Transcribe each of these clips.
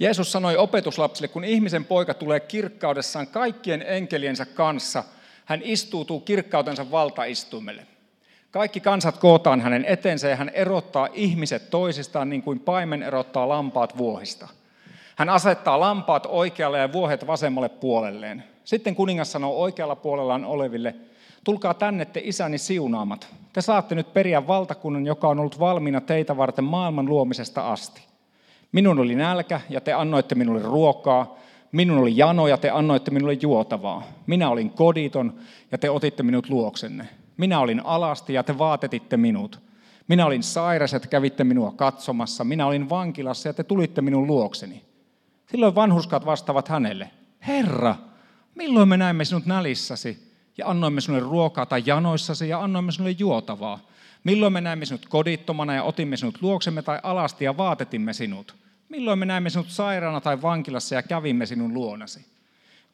Jeesus sanoi opetuslapsille, kun ihmisen poika tulee kirkkaudessaan kaikkien enkeliensä kanssa, hän istuutuu kirkkautensa valtaistuimelle. Kaikki kansat kootaan hänen eteensä ja hän erottaa ihmiset toisistaan niin kuin paimen erottaa lampaat vuohista. Hän asettaa lampaat oikealle ja vuohet vasemmalle puolelleen. Sitten kuningas sanoo oikealla puolellaan oleville, tulkaa tänne te isäni siunaamat. Te saatte nyt periä valtakunnan, joka on ollut valmiina teitä varten maailman luomisesta asti. Minun oli nälkä ja te annoitte minulle ruokaa. Minun oli jano ja te annoitte minulle juotavaa. Minä olin koditon ja te otitte minut luoksenne. Minä olin alasti ja te vaatetitte minut. Minä olin sairas ja te kävitte minua katsomassa. Minä olin vankilassa ja te tulitte minun luokseni. Silloin vanhurskaat vastaavat hänelle, Herra, milloin me näimme sinut nälissäsi ja annoimme sinulle ruokaa tai janoissasi ja annoimme sinulle juotavaa? Milloin me näimme sinut kodittomana ja otimme sinut luoksemme tai alasti ja vaatetimme sinut? Milloin me näimme sinut sairaana tai vankilassa ja kävimme sinun luonasi?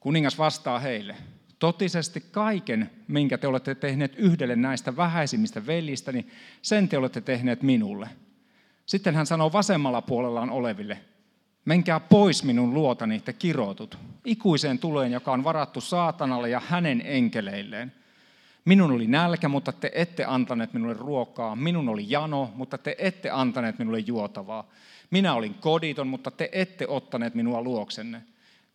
Kuningas vastaa heille, totisesti kaiken, minkä te olette tehneet yhdelle näistä vähäisimmistä veljistäni, niin sen te olette tehneet minulle. Sitten hän sanoo vasemmalla puolellaan oleville, menkää pois minun luotani, te kirotut, ikuiseen tuleen, joka on varattu saatanalle ja hänen enkeleilleen. Minun oli nälkä, mutta te ette antaneet minulle ruokaa. Minun oli jano, mutta te ette antaneet minulle juotavaa. Minä olin koditon, mutta te ette ottaneet minua luoksenne.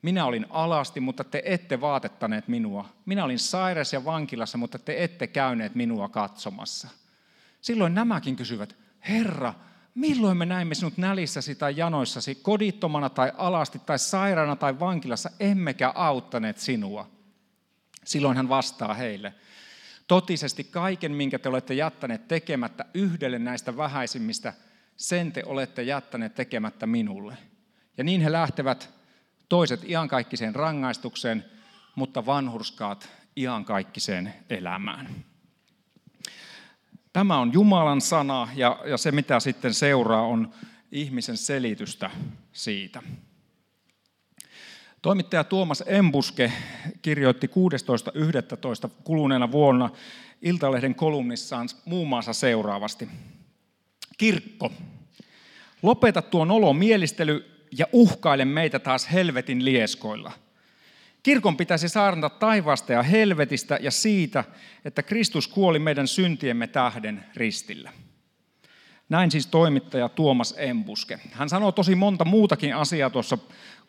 Minä olin alasti, mutta te ette vaatettaneet minua. Minä olin sairas ja vankilassa, mutta te ette käyneet minua katsomassa. Silloin nämäkin kysyvät, Herra, milloin me näimme sinut nälissäsi tai janoissasi, kodittomana tai alasti tai sairaana tai vankilassa, emmekä auttaneet sinua? Silloin hän vastaa heille. Totisesti kaiken, minkä te olette jättäneet tekemättä yhdelle näistä vähäisimmistä, sen te olette jättäneet tekemättä minulle. Ja niin he lähtevät toiset iankaikkiseen rangaistukseen, mutta vanhurskaat iankaikkiseen elämään. Tämä on Jumalan sana ja se, mitä sitten seuraa, on ihmisen selitystä siitä. Toimittaja Tuomas Enbuske kirjoitti 16.11. kuluneena vuonna Iltalehden kolumnissaan muun muassa seuraavasti. Kirkko, lopeta tuo nolo mielistely ja uhkaile meitä taas helvetin lieskoilla. Kirkon pitäisi saarnata taivaasta ja helvetistä ja siitä, että Kristus kuoli meidän syntiemme tähden ristillä. Näin siis toimittaja Tuomas Enbuske. Hän sanoo tosi monta muutakin asiaa tuossa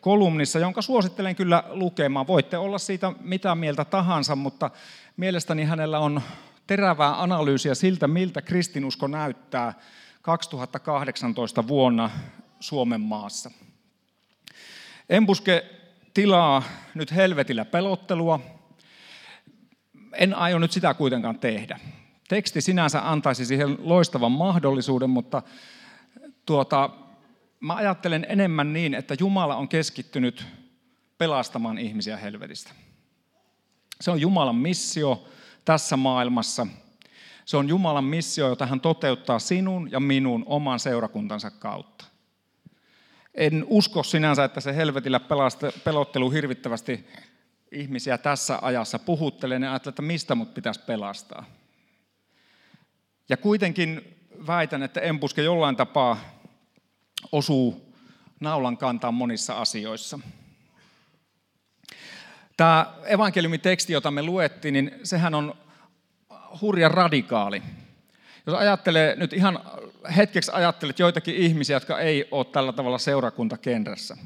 kolumnissa, jonka suosittelen kyllä lukemaan. Voitte olla siitä mitä mieltä tahansa, mutta mielestäni hänellä on terävää analyysiä siltä, miltä kristinusko näyttää 2018 vuonna Suomen maassa. Enbuske tilaa nyt helvetillä pelottelua. En aio nyt sitä kuitenkaan tehdä. Teksti sinänsä antaisi siihen loistavan mahdollisuuden, mutta mä ajattelen enemmän niin, että Jumala on keskittynyt pelastamaan ihmisiä helvetistä. Se on Jumalan missio tässä maailmassa. Se on Jumalan missio, jota hän toteuttaa sinun ja minun oman seurakuntansa kautta. En usko sinänsä, että se helvetillä pelottelu hirvittävästi ihmisiä tässä ajassa puhuttelee. Ne ajattelee, että mistä mut pitäisi pelastaa. Ja kuitenkin väitän, että Enbuske jollain tapaa osuu naulan kantaan monissa asioissa. Tämä evankeliumiteksti, jota me luettiin, niin sehän on hurja radikaali. Jos ajattelee nyt ihan hetkeksi ajattelet joitakin ihmisiä, jotka ei ole tällä tavalla seurakuntakenressä.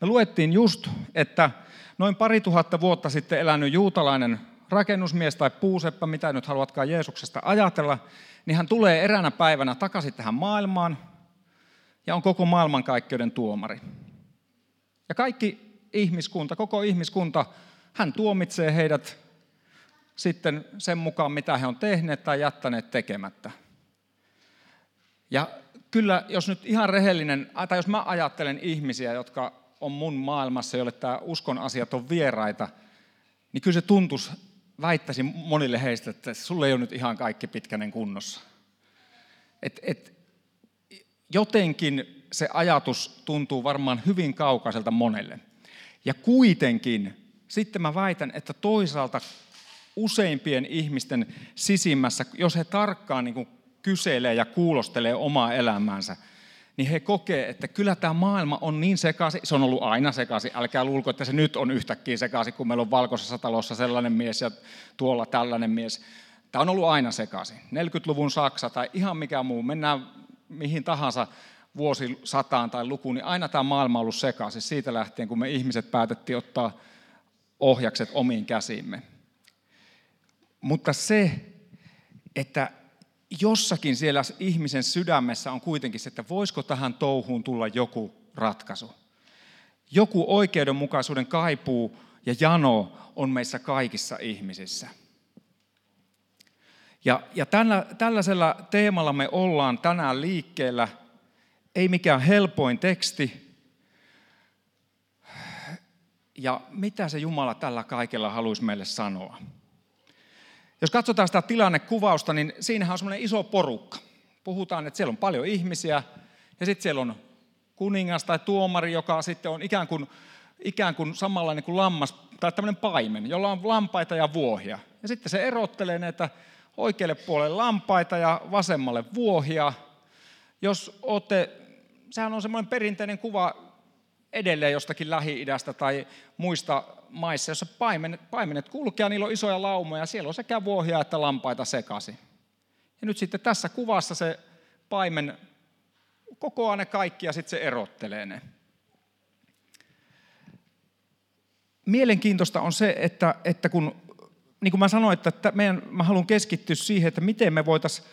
Me luettiin just, että noin 2000 vuotta sitten elänyt juutalainen rakennusmies tai puuseppä, mitä nyt haluatkaan Jeesuksesta ajatella, niin hän tulee eräänä päivänä takaisin tähän maailmaan ja on koko maailmankaikkeuden tuomari. Ja kaikki ihmiskunta, koko ihmiskunta, hän tuomitsee heidät sitten sen mukaan, mitä he on tehneet tai jättäneet tekemättä. Ja kyllä, jos nyt ihan rehellinen, tai jos mä ajattelen ihmisiä, jotka on mun maailmassa, joille tämä uskon asiat on vieraita, niin kyllä se tuntuisi, väittäisin monille heistä, että sulle ei ole nyt ihan kaikki pitkänen kunnossa. Jotenkin se ajatus tuntuu varmaan hyvin kaukaiselta monelle. Ja kuitenkin, sitten mä väitän, että toisaalta useimpien ihmisten sisimmässä, jos he tarkkaan niin kuin kyselee ja kuulostelee omaa elämäänsä, niin he kokee, että kyllä tämä maailma on niin sekaisin, se on ollut aina sekaisin, älkää luulko, että se nyt on yhtäkkiä sekaisin, kun meillä on valkoisessa talossa sellainen mies ja tuolla tällainen mies. Tämä on ollut aina sekaisin. 40-luvun Saksa tai ihan mikä muu, mennään mihin tahansa vuosisataan tai lukuun, niin aina tämä maailma on ollut sekaisin siitä lähtien, kun me ihmiset päätettiin ottaa ohjakset omiin käsiimme. Mutta se, että jossakin siellä ihmisen sydämessä on kuitenkin se, että voisiko tähän touhuun tulla joku ratkaisu. Joku oikeudenmukaisuuden kaipuu ja jano on meissä kaikissa ihmisissä. Ja tällaisella teemalla me ollaan tänään liikkeellä. Ei mikään helpoin teksti. Ja mitä se Jumala tällä kaikella haluaisi meille sanoa? Jos katsotaan sitä tilannekuvausta, niin siinähän on semmoinen iso porukka. Puhutaan, että siellä on paljon ihmisiä ja sitten siellä on kuningas tai tuomari, joka sitten on ikään kuin samanlainen kuin lammas tai tämmöinen paimen, jolla on lampaita ja vuohia. Ja sitten se erottelee näitä oikealle puolelle lampaita ja vasemmalle vuohia. Jos olette, sehän on semmoinen perinteinen kuva edelleen jostakin Lähi-idästä tai muista maissa, jossa paimenet kulkee, niillä on isoja laumoja, siellä on sekä vuohia että lampaita sekaisin. Ja nyt sitten tässä kuvassa se paimen kokoaa ne kaikki ja sitten se erottelee ne. Mielenkiintoista on se, että kun, niin kuin mä sanoin, että mä haluan keskittyä siihen, että miten me voitaisiin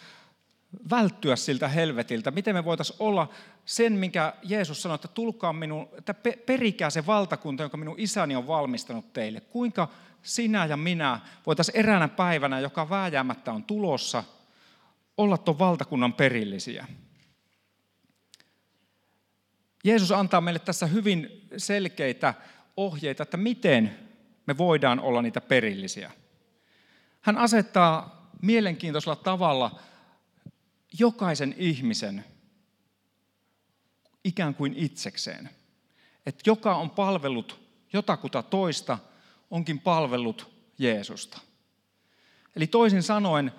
välttyä siltä helvetiltä, miten me voitaisiin olla sen, minkä Jeesus sanoi, että tulkaa minun, että perikää se valtakunta, jonka minun isäni on valmistanut teille. Kuinka sinä ja minä voitaisiin eräänä päivänä, joka vääjäämättä on tulossa, olla tuon valtakunnan perillisiä. Jeesus antaa meille tässä hyvin selkeitä ohjeita, että miten me voidaan olla niitä perillisiä. Hän asettaa mielenkiintoisella tavalla jokaisen ihmisen ikään kuin itsekseen. Että joka on palvellut jotakuta toista, onkin palvellut Jeesusta. Eli toisin sanoen,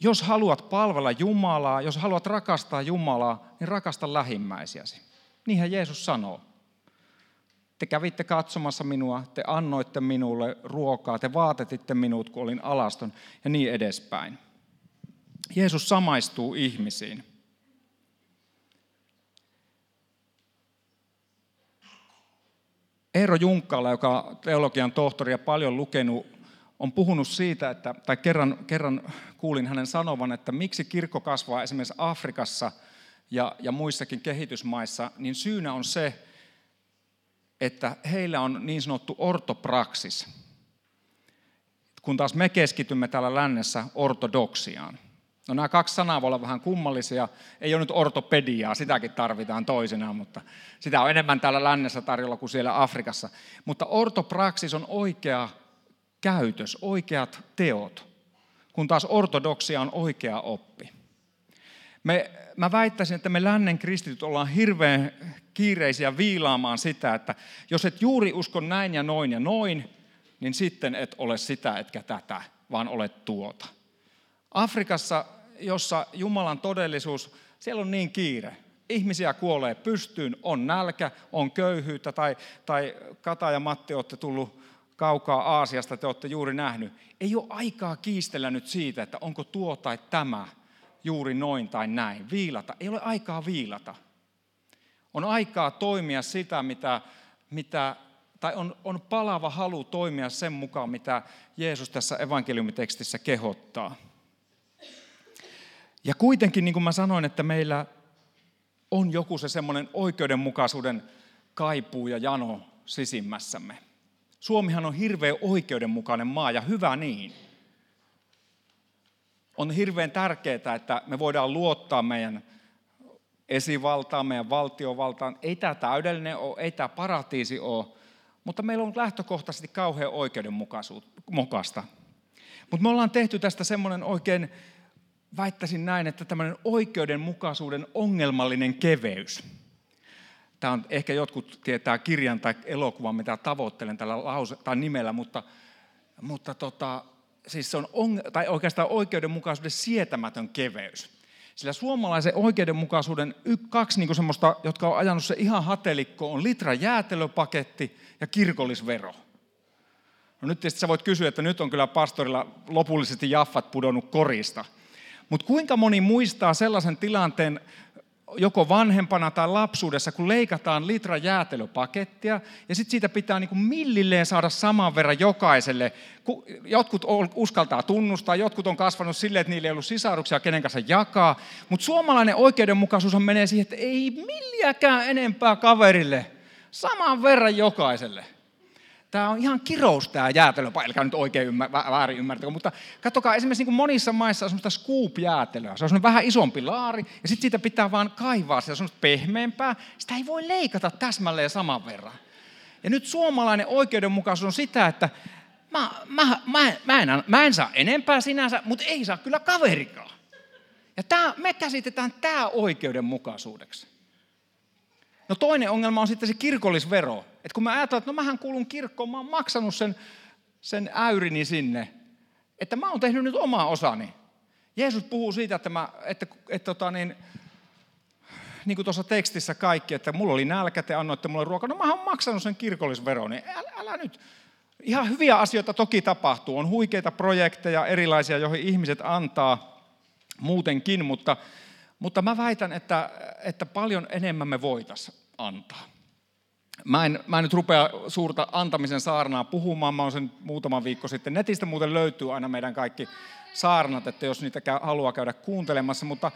jos haluat palvella Jumalaa, jos haluat rakastaa Jumalaa, niin rakasta lähimmäisiäsi. Niinhän Jeesus sanoo. Te kävitte katsomassa minua, te annoitte minulle ruokaa, te vaatetitte minut, kun olin alaston ja niin edespäin. Jeesus samaistuu ihmisiin. Eero Junkkala, joka on teologian tohtori ja paljon lukenut, on puhunut siitä, että, tai kerran kuulin hänen sanovan, että miksi kirkko kasvaa esimerkiksi Afrikassa ja muissakin kehitysmaissa, niin syynä on se, että heillä on niin sanottu ortopraksis, kun taas me keskitymme täällä lännessä ortodoksiaan. No nämä kaksi sanaa voi olla vähän kummallisia. Ei ole nyt ortopediaa, sitäkin tarvitaan toisinaan, mutta sitä on enemmän täällä lännessä tarjolla kuin siellä Afrikassa. Mutta ortopraksis on oikea käytös, oikeat teot, kun taas ortodoksia on oikea oppi. Mä väittäisin, että me lännen kristityt ollaan hirveän kiireisiä viilaamaan sitä, että jos et juuri usko näin ja noin, niin sitten et ole sitä etkä tätä, vaan olet tuota. Afrikassa, jossa Jumalan todellisuus, siellä on niin kiire. Ihmisiä kuolee pystyyn, on nälkä, on köyhyyttä, tai Kata ja Matti olette tullut kaukaa Aasiasta, te olette juuri nähnyt. Ei ole aikaa kiistellä nyt siitä, että onko tuo tai tämä juuri noin tai näin. Viilata, ei ole aikaa viilata. On aikaa toimia sitä, on palava halu toimia sen mukaan, mitä Jeesus tässä evankeliumitekstissä kehottaa. Ja kuitenkin, niin kuin mä sanoin, että meillä on joku se semmoinen oikeudenmukaisuuden kaipuu ja jano sisimmässämme. Suomihan on hirveän oikeudenmukainen maa, ja hyvä niin. On hirveän tärkeää, että me voidaan luottaa meidän esivaltaan, meidän valtiovaltaan. Ei tämä täydellinen ole, ei tämä paratiisi ole, mutta meillä on lähtökohtaisesti kauhean oikeudenmukaista. Mutta me ollaan tehty tästä semmoinen oikein, väittäisin näin, että tämmöinen oikeudenmukaisuuden ongelmallinen keveys. Tämä on ehkä jotkut tietää kirjan tai elokuvan, mitä tavoittelen tällä tai nimellä, mutta siis se on oikeastaan oikeudenmukaisuuden sietämätön keveys. Sillä suomalaisen oikeudenmukaisuuden kaksi niin kuin semmoista, jotka on ajanut se ihan hatelikko, on litran jäätelöpaketti ja kirkollisvero. No nyt tietysti sä voit kysyä, että nyt on kyllä pastorilla lopullisesti jaffat pudonnut korista. Mutta kuinka moni muistaa sellaisen tilanteen joko vanhempana tai lapsuudessa, kun leikataan litra jäätelöpakettia ja sitten siitä pitää niin kuin millilleen saada saman verran jokaiselle. Jotkut uskaltaa tunnustaa, jotkut on kasvanut silleen, että niillä ei ollut sisaruksia, kenen kanssa jakaa. Mutta suomalainen oikeudenmukaisuushan menee siihen, että ei milliäkään enempää kaverille, saman verran jokaiselle. Tämä on ihan kirous tämä jäätelöpakka, älkää nyt oikein väärin ymmärtäkö, mutta katsokaa esimerkiksi niin monissa maissa on semmoista scoop-jäätelöä, se on vähän isompi laari ja sitten siitä pitää vaan kaivaa, se on semmoista pehmeämpää, sitä ei voi leikata täsmälleen saman verran. Ja nyt suomalainen oikeudenmukaisuus on sitä, että mä en saa enempää sinänsä, mutta ei saa kyllä kaverikaan. Ja me käsitetään tämä oikeudenmukaisuudeksi. No toinen ongelma on sitten se kirkollisvero. Että kun mä ajatellaan, että no mähän kuulun kirkkoon, mä oon maksanut sen äyrini sinne. Että mä oon tehnyt nyt omaa osani. Jeesus puhuu siitä, niin kuin tuossa tekstissä kaikki, että mulla oli nälkä, te annoitte mulle ruokaa. No mähän oon maksanut sen kirkollisveron, niin älä nyt. Ihan hyviä asioita toki tapahtuu. On huikeita projekteja, erilaisia, joihin ihmiset antaa muutenkin, mutta mä väitän, että paljon enemmän me voitaisiin antaa. Mä en nyt rupea suurta antamisen saarnaa puhumaan, mä oon sen muutama viikko sitten. Netistä muuten löytyy aina meidän kaikki saarnat, että jos niitä haluaa käydä kuuntelemassa. Mutta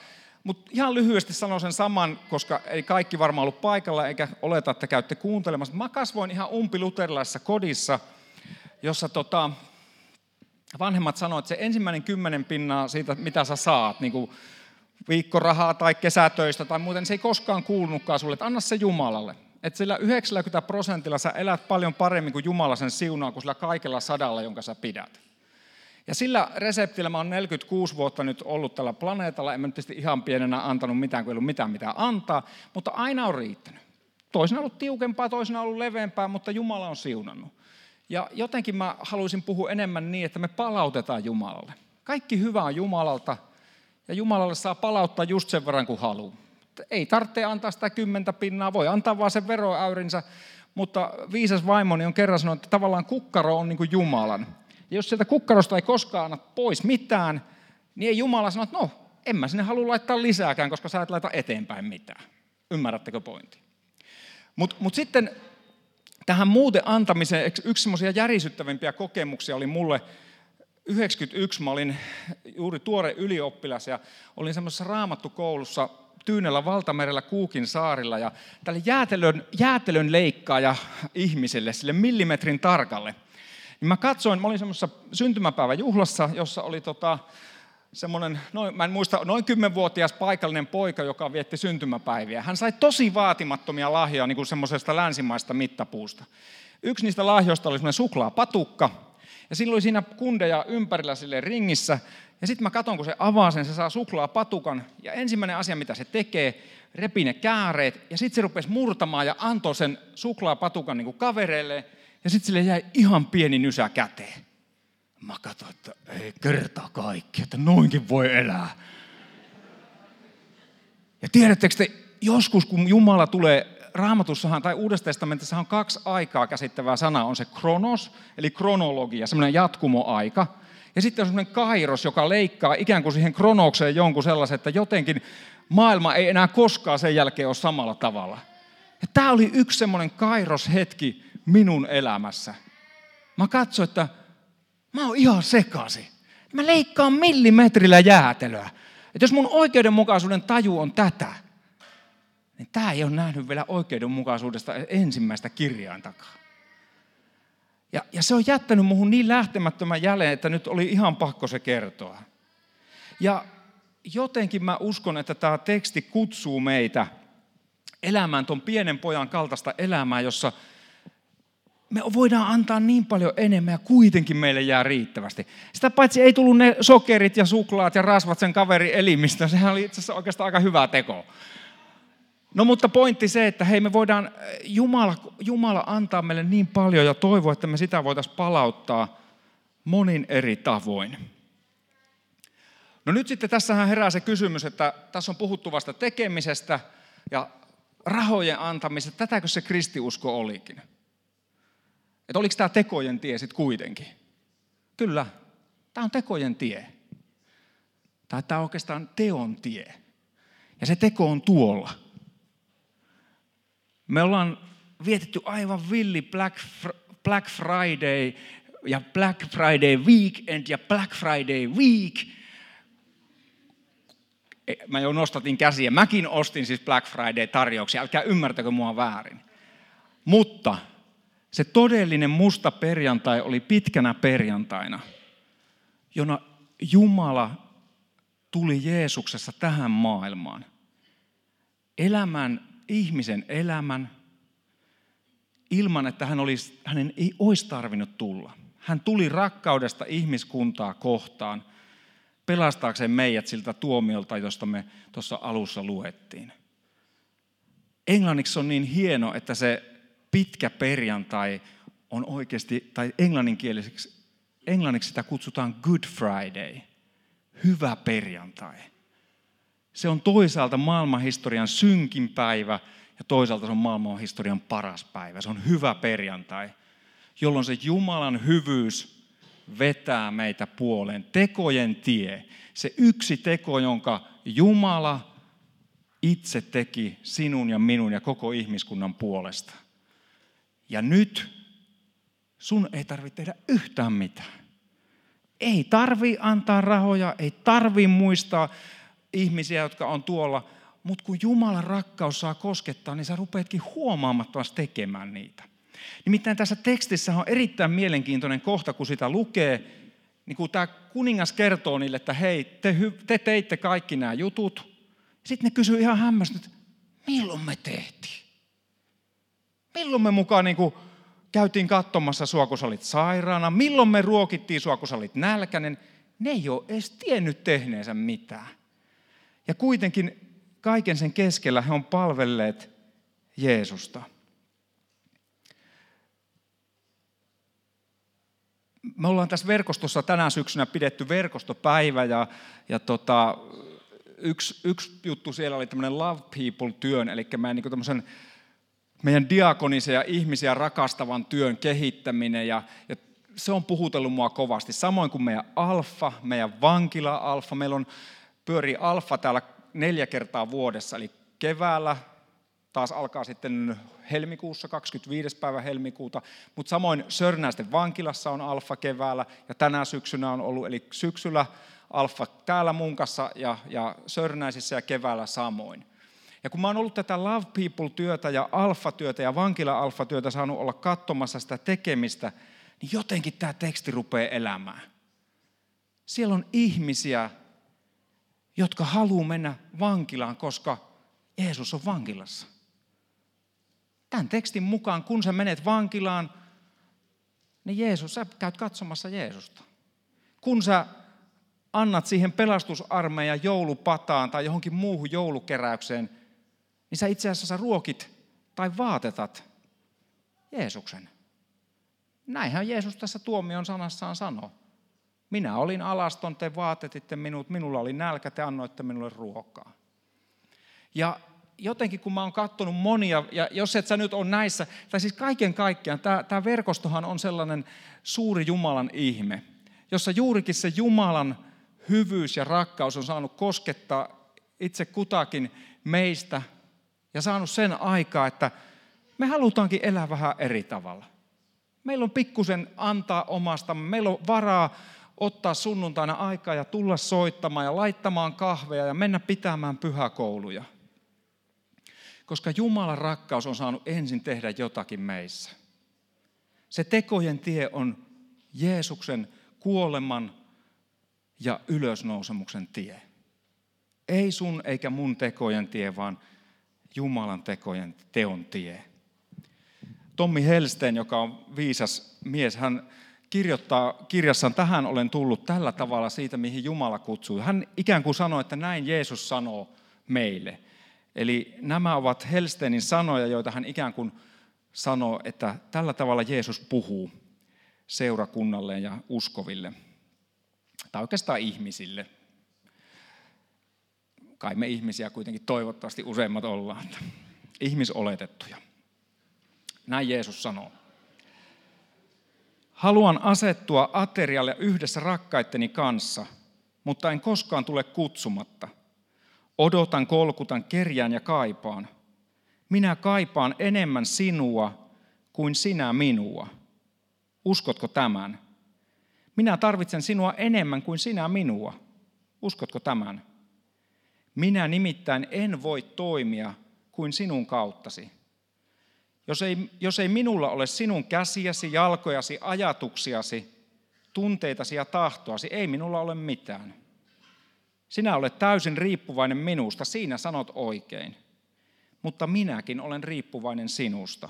ihan lyhyesti sanon sen saman, koska ei kaikki varmaan ollut paikalla, eikä oleta, että käytte kuuntelemassa. Mä kasvoin ihan umpiluterilaisessa kodissa, jossa vanhemmat sanoivat, että se ensimmäinen 10% siitä, mitä sä saat, niin kuin viikkorahaa tai kesätöistä tai muuten, niin se ei koskaan kuulunutkaan sulle, että anna se Jumalalle. Että sillä 90% sä elät paljon paremmin kuin Jumala sen siunaa, kuin sillä kaikella 100, jonka sä pidät. Ja sillä reseptillä mä oon 46 vuotta nyt ollut tällä planeetalla, en mä nyt tietysti ihan pienenä antanut mitään, kun ei ollut mitään mitä antaa, mutta aina on riittänyt. Toisena on ollut tiukempaa, toisena on ollut leveämpää, mutta Jumala on siunannut. Ja jotenkin mä haluaisin puhua enemmän niin, että me palautetaan Jumalalle. Kaikki hyvä on Jumalalta, ja Jumalalle saa palauttaa just sen verran kuin haluaa. Ei tarvitse antaa sitä 10%, voi antaa vaan sen veroäyrinsä, mutta viisas vaimoni on kerran sanonut, että tavallaan kukkaro on niin kuin Jumalan. Ja jos sieltä kukkarosta ei koskaan anna pois mitään, niin ei Jumala sano, että no, en mä sinne halua laittaa lisääkään, koska sä et laita eteenpäin mitään. Ymmärrättekö pointti? Mut sitten tähän muuten antamiseen yksi semmoisia järisyttävimpiä kokemuksia oli mulle, 1991 mä olin juuri tuore ylioppilas ja olin semmoisessa raamattukoulussa Tyynellä valtamerellä Kuukin saarilla ja tälle jäätelön leikkaaja ihmiselle, sille millimetrin tarkalle. Niin mä olin semmoisessa syntymäpäiväjuhlassa, jossa oli semmoinen, mä en muista, noin 10-vuotias paikallinen poika, joka vietti syntymäpäiviä. Hän sai tosi vaatimattomia lahjoja niin kuin semmoisesta länsimaista mittapuusta. Yksi niistä lahjoista oli semmoinen suklaapatukka. Ja silloin oli siinä kundeja ympärillä silleen ringissä. Ja sitten mä katson, kun se avaa sen, se saa suklaapatukan. Ja ensimmäinen asia, mitä se tekee, repii ne kääreet. Ja sitten se rupesi murtamaan ja antoi sen suklaapatukan niin kuin kavereille. Ja sitten sille jäi ihan pieni nysä käteen. Mä katsoin, että ei kerta kaikki, että noinkin voi elää. Ja tiedättekö te, joskus kun Jumala tulee, Raamatussahan tai Uudessa testamentissa on kaksi aikaa käsittävää sanaa. On se kronos, eli kronologia, semmoinen jatkumoaika. Ja sitten on semmoinen kairos, joka leikkaa ikään kuin siihen kronokseen jonkun sellaisen, että jotenkin maailma ei enää koskaan sen jälkeen ole samalla tavalla. Ja tämä oli yksi semmoinen kairoshetki minun elämässä. Mä katsoin, että mä oon ihan sekaisin. Mä leikkaan millimetrillä jäätelöä. Että jos mun oikeudenmukaisuuden taju on tätä, niin tämä ei ole nähnyt vielä oikeudenmukaisuudesta ensimmäistä kirjaintakaan. Ja se on jättänyt muhun niin lähtemättömän jäljen, että nyt oli ihan pakko se kertoa. Ja jotenkin mä uskon, että tämä teksti kutsuu meitä elämään tuon pienen pojan kaltaista elämää, jossa me voidaan antaa niin paljon enemmän ja kuitenkin meille jää riittävästi. Sitä paitsi ei tullut ne sokerit ja suklaat ja rasvat sen kaverin elimistä, sehän oli itse asiassa oikeastaan aika hyvä teko. No mutta pointti se, että hei me voidaan, Jumala antaa meille niin paljon ja toivoa, että me sitä voitaisiin palauttaa monin eri tavoin. No nyt sitten tässähän herää se kysymys, että tässä on puhuttu vasta tekemisestä ja rahojen antamisesta. Tätäkö se kristiusko olikin? Että oliko tämä tekojen tie sitten kuitenkin? Kyllä, tämä on tekojen tie. Tai tämä on oikeastaan teon tie. Ja se teko on tuolla. Me ollaan vietetty aivan villi Black Friday ja Black Friday Weekend ja Black Friday Week. Mä jo nostatin käsiä. Mäkin ostin siis Black Friday-tarjouksia. Älkää ymmärtäkö mua väärin. Mutta se todellinen musta perjantai oli pitkänä perjantaina, jona Jumala tuli Jeesuksessa tähän maailmaan. Ihmisen elämän, ilman että hänen ei olisi tarvinnut tulla. Hän tuli rakkaudesta ihmiskuntaa kohtaan, pelastaakseen meidät siltä tuomiolta, josta me tuossa alussa luettiin. Englanniksi se on niin hieno, että se pitkä perjantai on oikeasti, tai englanniksi sitä kutsutaan Good Friday, hyvä perjantai. Se on toisaalta maailmanhistorian synkin päivä ja toisaalta se on maailmanhistorian paras päivä. Se on hyvä perjantai, jolloin se Jumalan hyvyys vetää meitä puoleen. Tekojen tie, se yksi teko, jonka Jumala itse teki sinun ja minun ja koko ihmiskunnan puolesta. Ja nyt sun ei tarvitse tehdä yhtään mitään. Ei tarvitse antaa rahoja, ei tarvitse muistaa ihmisiä, jotka on tuolla, mutta kun Jumalan rakkaus saa koskettaa, niin sä rupeatkin huomaamattomasti tekemään niitä. Nimittäin tässä tekstissä on erittäin mielenkiintoinen kohta, kun sitä lukee, niin kun tämä kuningas kertoo niille, että hei, te teitte kaikki nämä jutut. Sitten ne kysyy ihan hämmästynyt, milloin me tehtiin? Milloin me mukaan niin kun käytiin katsomassa sua, kun sä olit sairaana? Milloin me ruokittiin sua, kun sä olit nälkäinen? Ne ei ole edes tiennyt tehneensä mitään. Ja kuitenkin kaiken sen keskellä he on palvelleet Jeesusta. Me ollaan tässä verkostossa tänä syksynä pidetty verkostopäivä ja yksi juttu siellä oli tämmöinen Love People-työn, eli meidän diakonisen ja ihmisiä rakastavan työn kehittäminen ja se on puhutellut mua kovasti. Samoin kuin meidän Alfa, meidän vankila-Alfa, meillä on pyörii Alfa täällä 4 kertaa vuodessa, eli keväällä, taas alkaa sitten helmikuussa, 25. päivä helmikuuta, mutta samoin Sörnäisten vankilassa on Alfa keväällä, ja tänä syksynä on ollut, eli syksyllä Alfa täällä Munkassa ja Sörnäisissä ja keväällä samoin. Ja kun mä oon ollut tätä Love People-työtä ja Alfa-työtä ja vankila-Alfa-työtä saanut olla katsomassa sitä tekemistä, niin jotenkin tämä teksti rupeaa elämään. Siellä on ihmisiä, jotka haluaa mennä vankilaan, koska Jeesus on vankilassa. Tämän tekstin mukaan, kun sä menet vankilaan, niin sä käyt katsomassa Jeesusta. Kun sä annat siihen pelastusarmeijan joulupataan tai johonkin muuhun joulukeräykseen, niin sä itse asiassa ruokit tai vaatetat Jeesuksen. Näinhän Jeesus tässä tuomion sanassaan sanoo. Minä olin alaston, te vaatetitte minut, minulla oli nälkä, te annoitte minulle ruokaa. Ja jotenkin kun mä oon katsonut monia, ja jos et sä nyt ole näissä, tai siis kaiken kaikkiaan, tämä verkostohan on sellainen suuri Jumalan ihme, jossa juurikin se Jumalan hyvyys ja rakkaus on saanut koskettaa itse kutakin meistä, ja saanut sen aikaa, että me halutaankin elää vähän eri tavalla. Meillä on pikkusen antaa omastamme, meillä on varaa ottaa sunnuntaina aikaa ja tulla soittamaan ja laittamaan kahveja ja mennä pitämään pyhäkouluja. Koska Jumalan rakkaus on saanut ensin tehdä jotakin meissä. Se tekojen tie on Jeesuksen kuoleman ja ylösnousemuksen tie. Ei sun eikä mun tekojen tie, vaan Jumalan teon tie. Tommi Helsten, joka on viisas mies, hän kirjoittaa kirjassaan, tähän olen tullut tällä tavalla siitä, mihin Jumala kutsuu. Hän ikään kuin sanoi, että näin Jeesus sanoo meille. Eli nämä ovat Helstenin sanoja, joita hän ikään kuin sanoo, että tällä tavalla Jeesus puhuu seurakunnalle ja uskoville. Tai oikeastaan ihmisille. kai me ihmisiä kuitenkin toivottavasti useimmat ollaan, että ihmisoletettuja. Näin Jeesus sanoo. Haluan asettua aterialle yhdessä rakkaitteni kanssa, mutta en koskaan tule kutsumatta. Odotan, kolkutan, kerjään ja kaipaan. Minä kaipaan enemmän sinua kuin sinä minua. Uskotko tämän? Minä tarvitsen sinua enemmän kuin sinä minua. Uskotko tämän? Minä nimittäin en voi toimia kuin sinun kauttasi. Jos ei minulla ole sinun käsiäsi, jalkojasi, ajatuksiasi, tunteitasi ja tahtoasi, ei minulla ole mitään. Sinä olet täysin riippuvainen minusta, siinä sanot oikein. Mutta minäkin olen riippuvainen sinusta.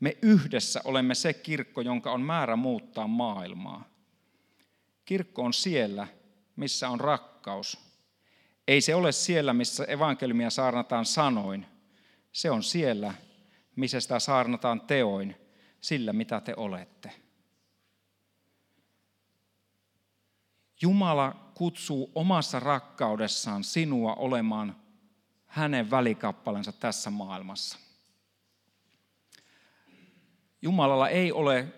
Me yhdessä olemme se kirkko, jonka on määrä muuttaa maailmaa. Kirkko on siellä, missä on rakkaus. Ei se ole siellä, missä evankeliumia saarnataan sanoin. Se on siellä, missä sitä saarnataan teoin, sillä mitä te olette. Jumala kutsuu omassa rakkaudessaan sinua olemaan hänen välikappalensa tässä maailmassa. Jumalalla ei ole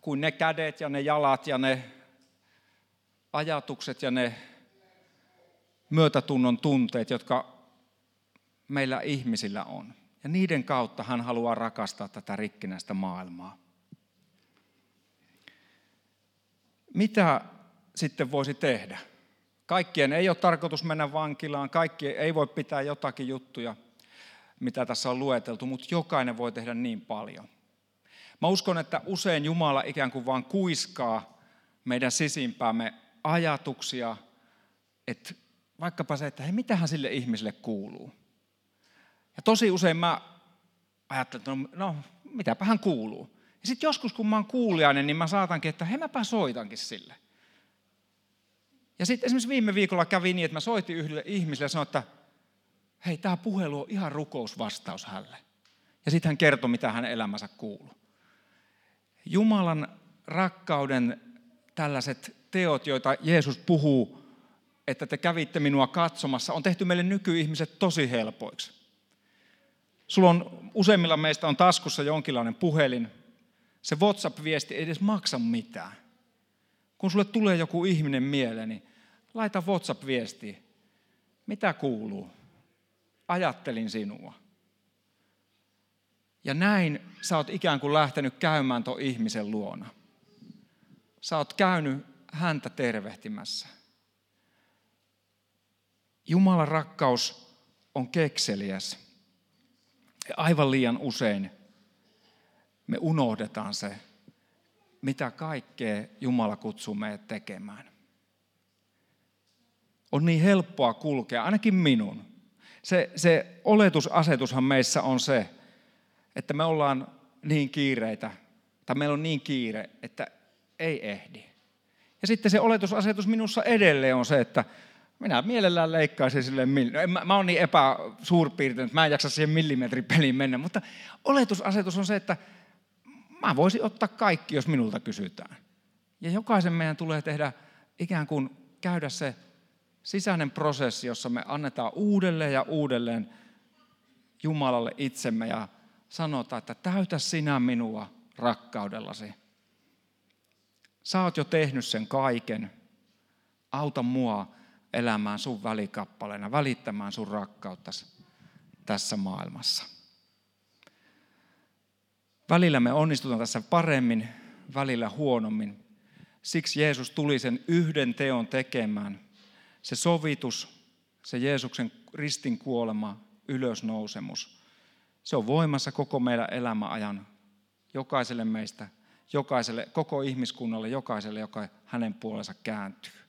kuin ne kädet ja ne jalat ja ne ajatukset ja ne myötätunnon tunteet, jotka meillä ihmisillä on. Ja niiden kautta hän haluaa rakastaa tätä rikkinäistä maailmaa. Mitä sitten voisi tehdä? Kaikkien ei ole tarkoitus mennä vankilaan, kaikkien ei voi pitää jotakin juttuja, mitä tässä on lueteltu, mutta jokainen voi tehdä niin paljon. Mä uskon, että usein Jumala ikään kuin vaan kuiskaa meidän sisimpäämme ajatuksia, että vaikkapa se, että hei, mitähän sille ihmiselle kuuluu. Ja tosi usein mä ajattelen, että no mitäpä hän kuuluu. Ja sitten joskus, kun mä oon kuulijainen, niin mä saatankin, että hei, mäpä soitankin sille. Ja sitten esimerkiksi viime viikolla kävi niin, että mä soitin yhdelle ihmiselle ja sanoin, että hei, tämä puhelu on ihan rukousvastaus hälle. Ja sitten hän kertoi, mitä hänen elämänsä kuuluu. Jumalan rakkauden tällaiset teot, joita Jeesus puhuu, että te kävitte minua katsomassa, on tehty meille nykyihmiset tosi helpoiksi. Sulla on, useimmilla meistä on taskussa jonkinlainen puhelin. Se WhatsApp-viesti ei edes maksa mitään. Kun sulle tulee joku ihminen mieleen, niin laita WhatsApp-viestiä. Mitä kuuluu? Ajattelin sinua. Ja näin sä oot ikään kuin lähtenyt käymään tuon ihmisen luona. Sä oot käynyt häntä tervehtimässä. Jumalan rakkaus on kekseliäs. Aivan liian usein me unohdetaan se, mitä kaikkea Jumala kutsuu meidät tekemään. On niin helppoa kulkea, ainakin minun. Se oletusasetushan meissä on se, että me ollaan niin kiireitä, tai meillä on niin kiire, että ei ehdi. Ja sitten se oletusasetus minussa edelleen on se, että minä mielellään leikkaisin silleen, mä oon niin epäsuurpiirtynyt, että mä en jaksa siihen millimetripeliin mennä, mutta oletusasetus on se, että mä voisin ottaa kaikki, jos minulta kysytään. Ja jokaisen meidän tulee tehdä ikään kuin käydä se sisäinen prosessi, jossa me annetaan uudelleen ja uudelleen Jumalalle itsemme ja sanotaan, että täytä sinä minua rakkaudellasi. Sä oot jo tehnyt sen kaiken. Auta mua elämään sun välikappaleena, välittämään sun rakkauttasi tässä maailmassa. Välillä me onnistutaan tässä paremmin, välillä huonommin. Siksi Jeesus tuli sen yhden teon tekemään. Se sovitus, se Jeesuksen ristin kuolema, ylösnousemus, se on voimassa koko meidän elämäajan, jokaiselle meistä, jokaiselle, koko ihmiskunnalle, jokaiselle, joka hänen puolensa kääntyy.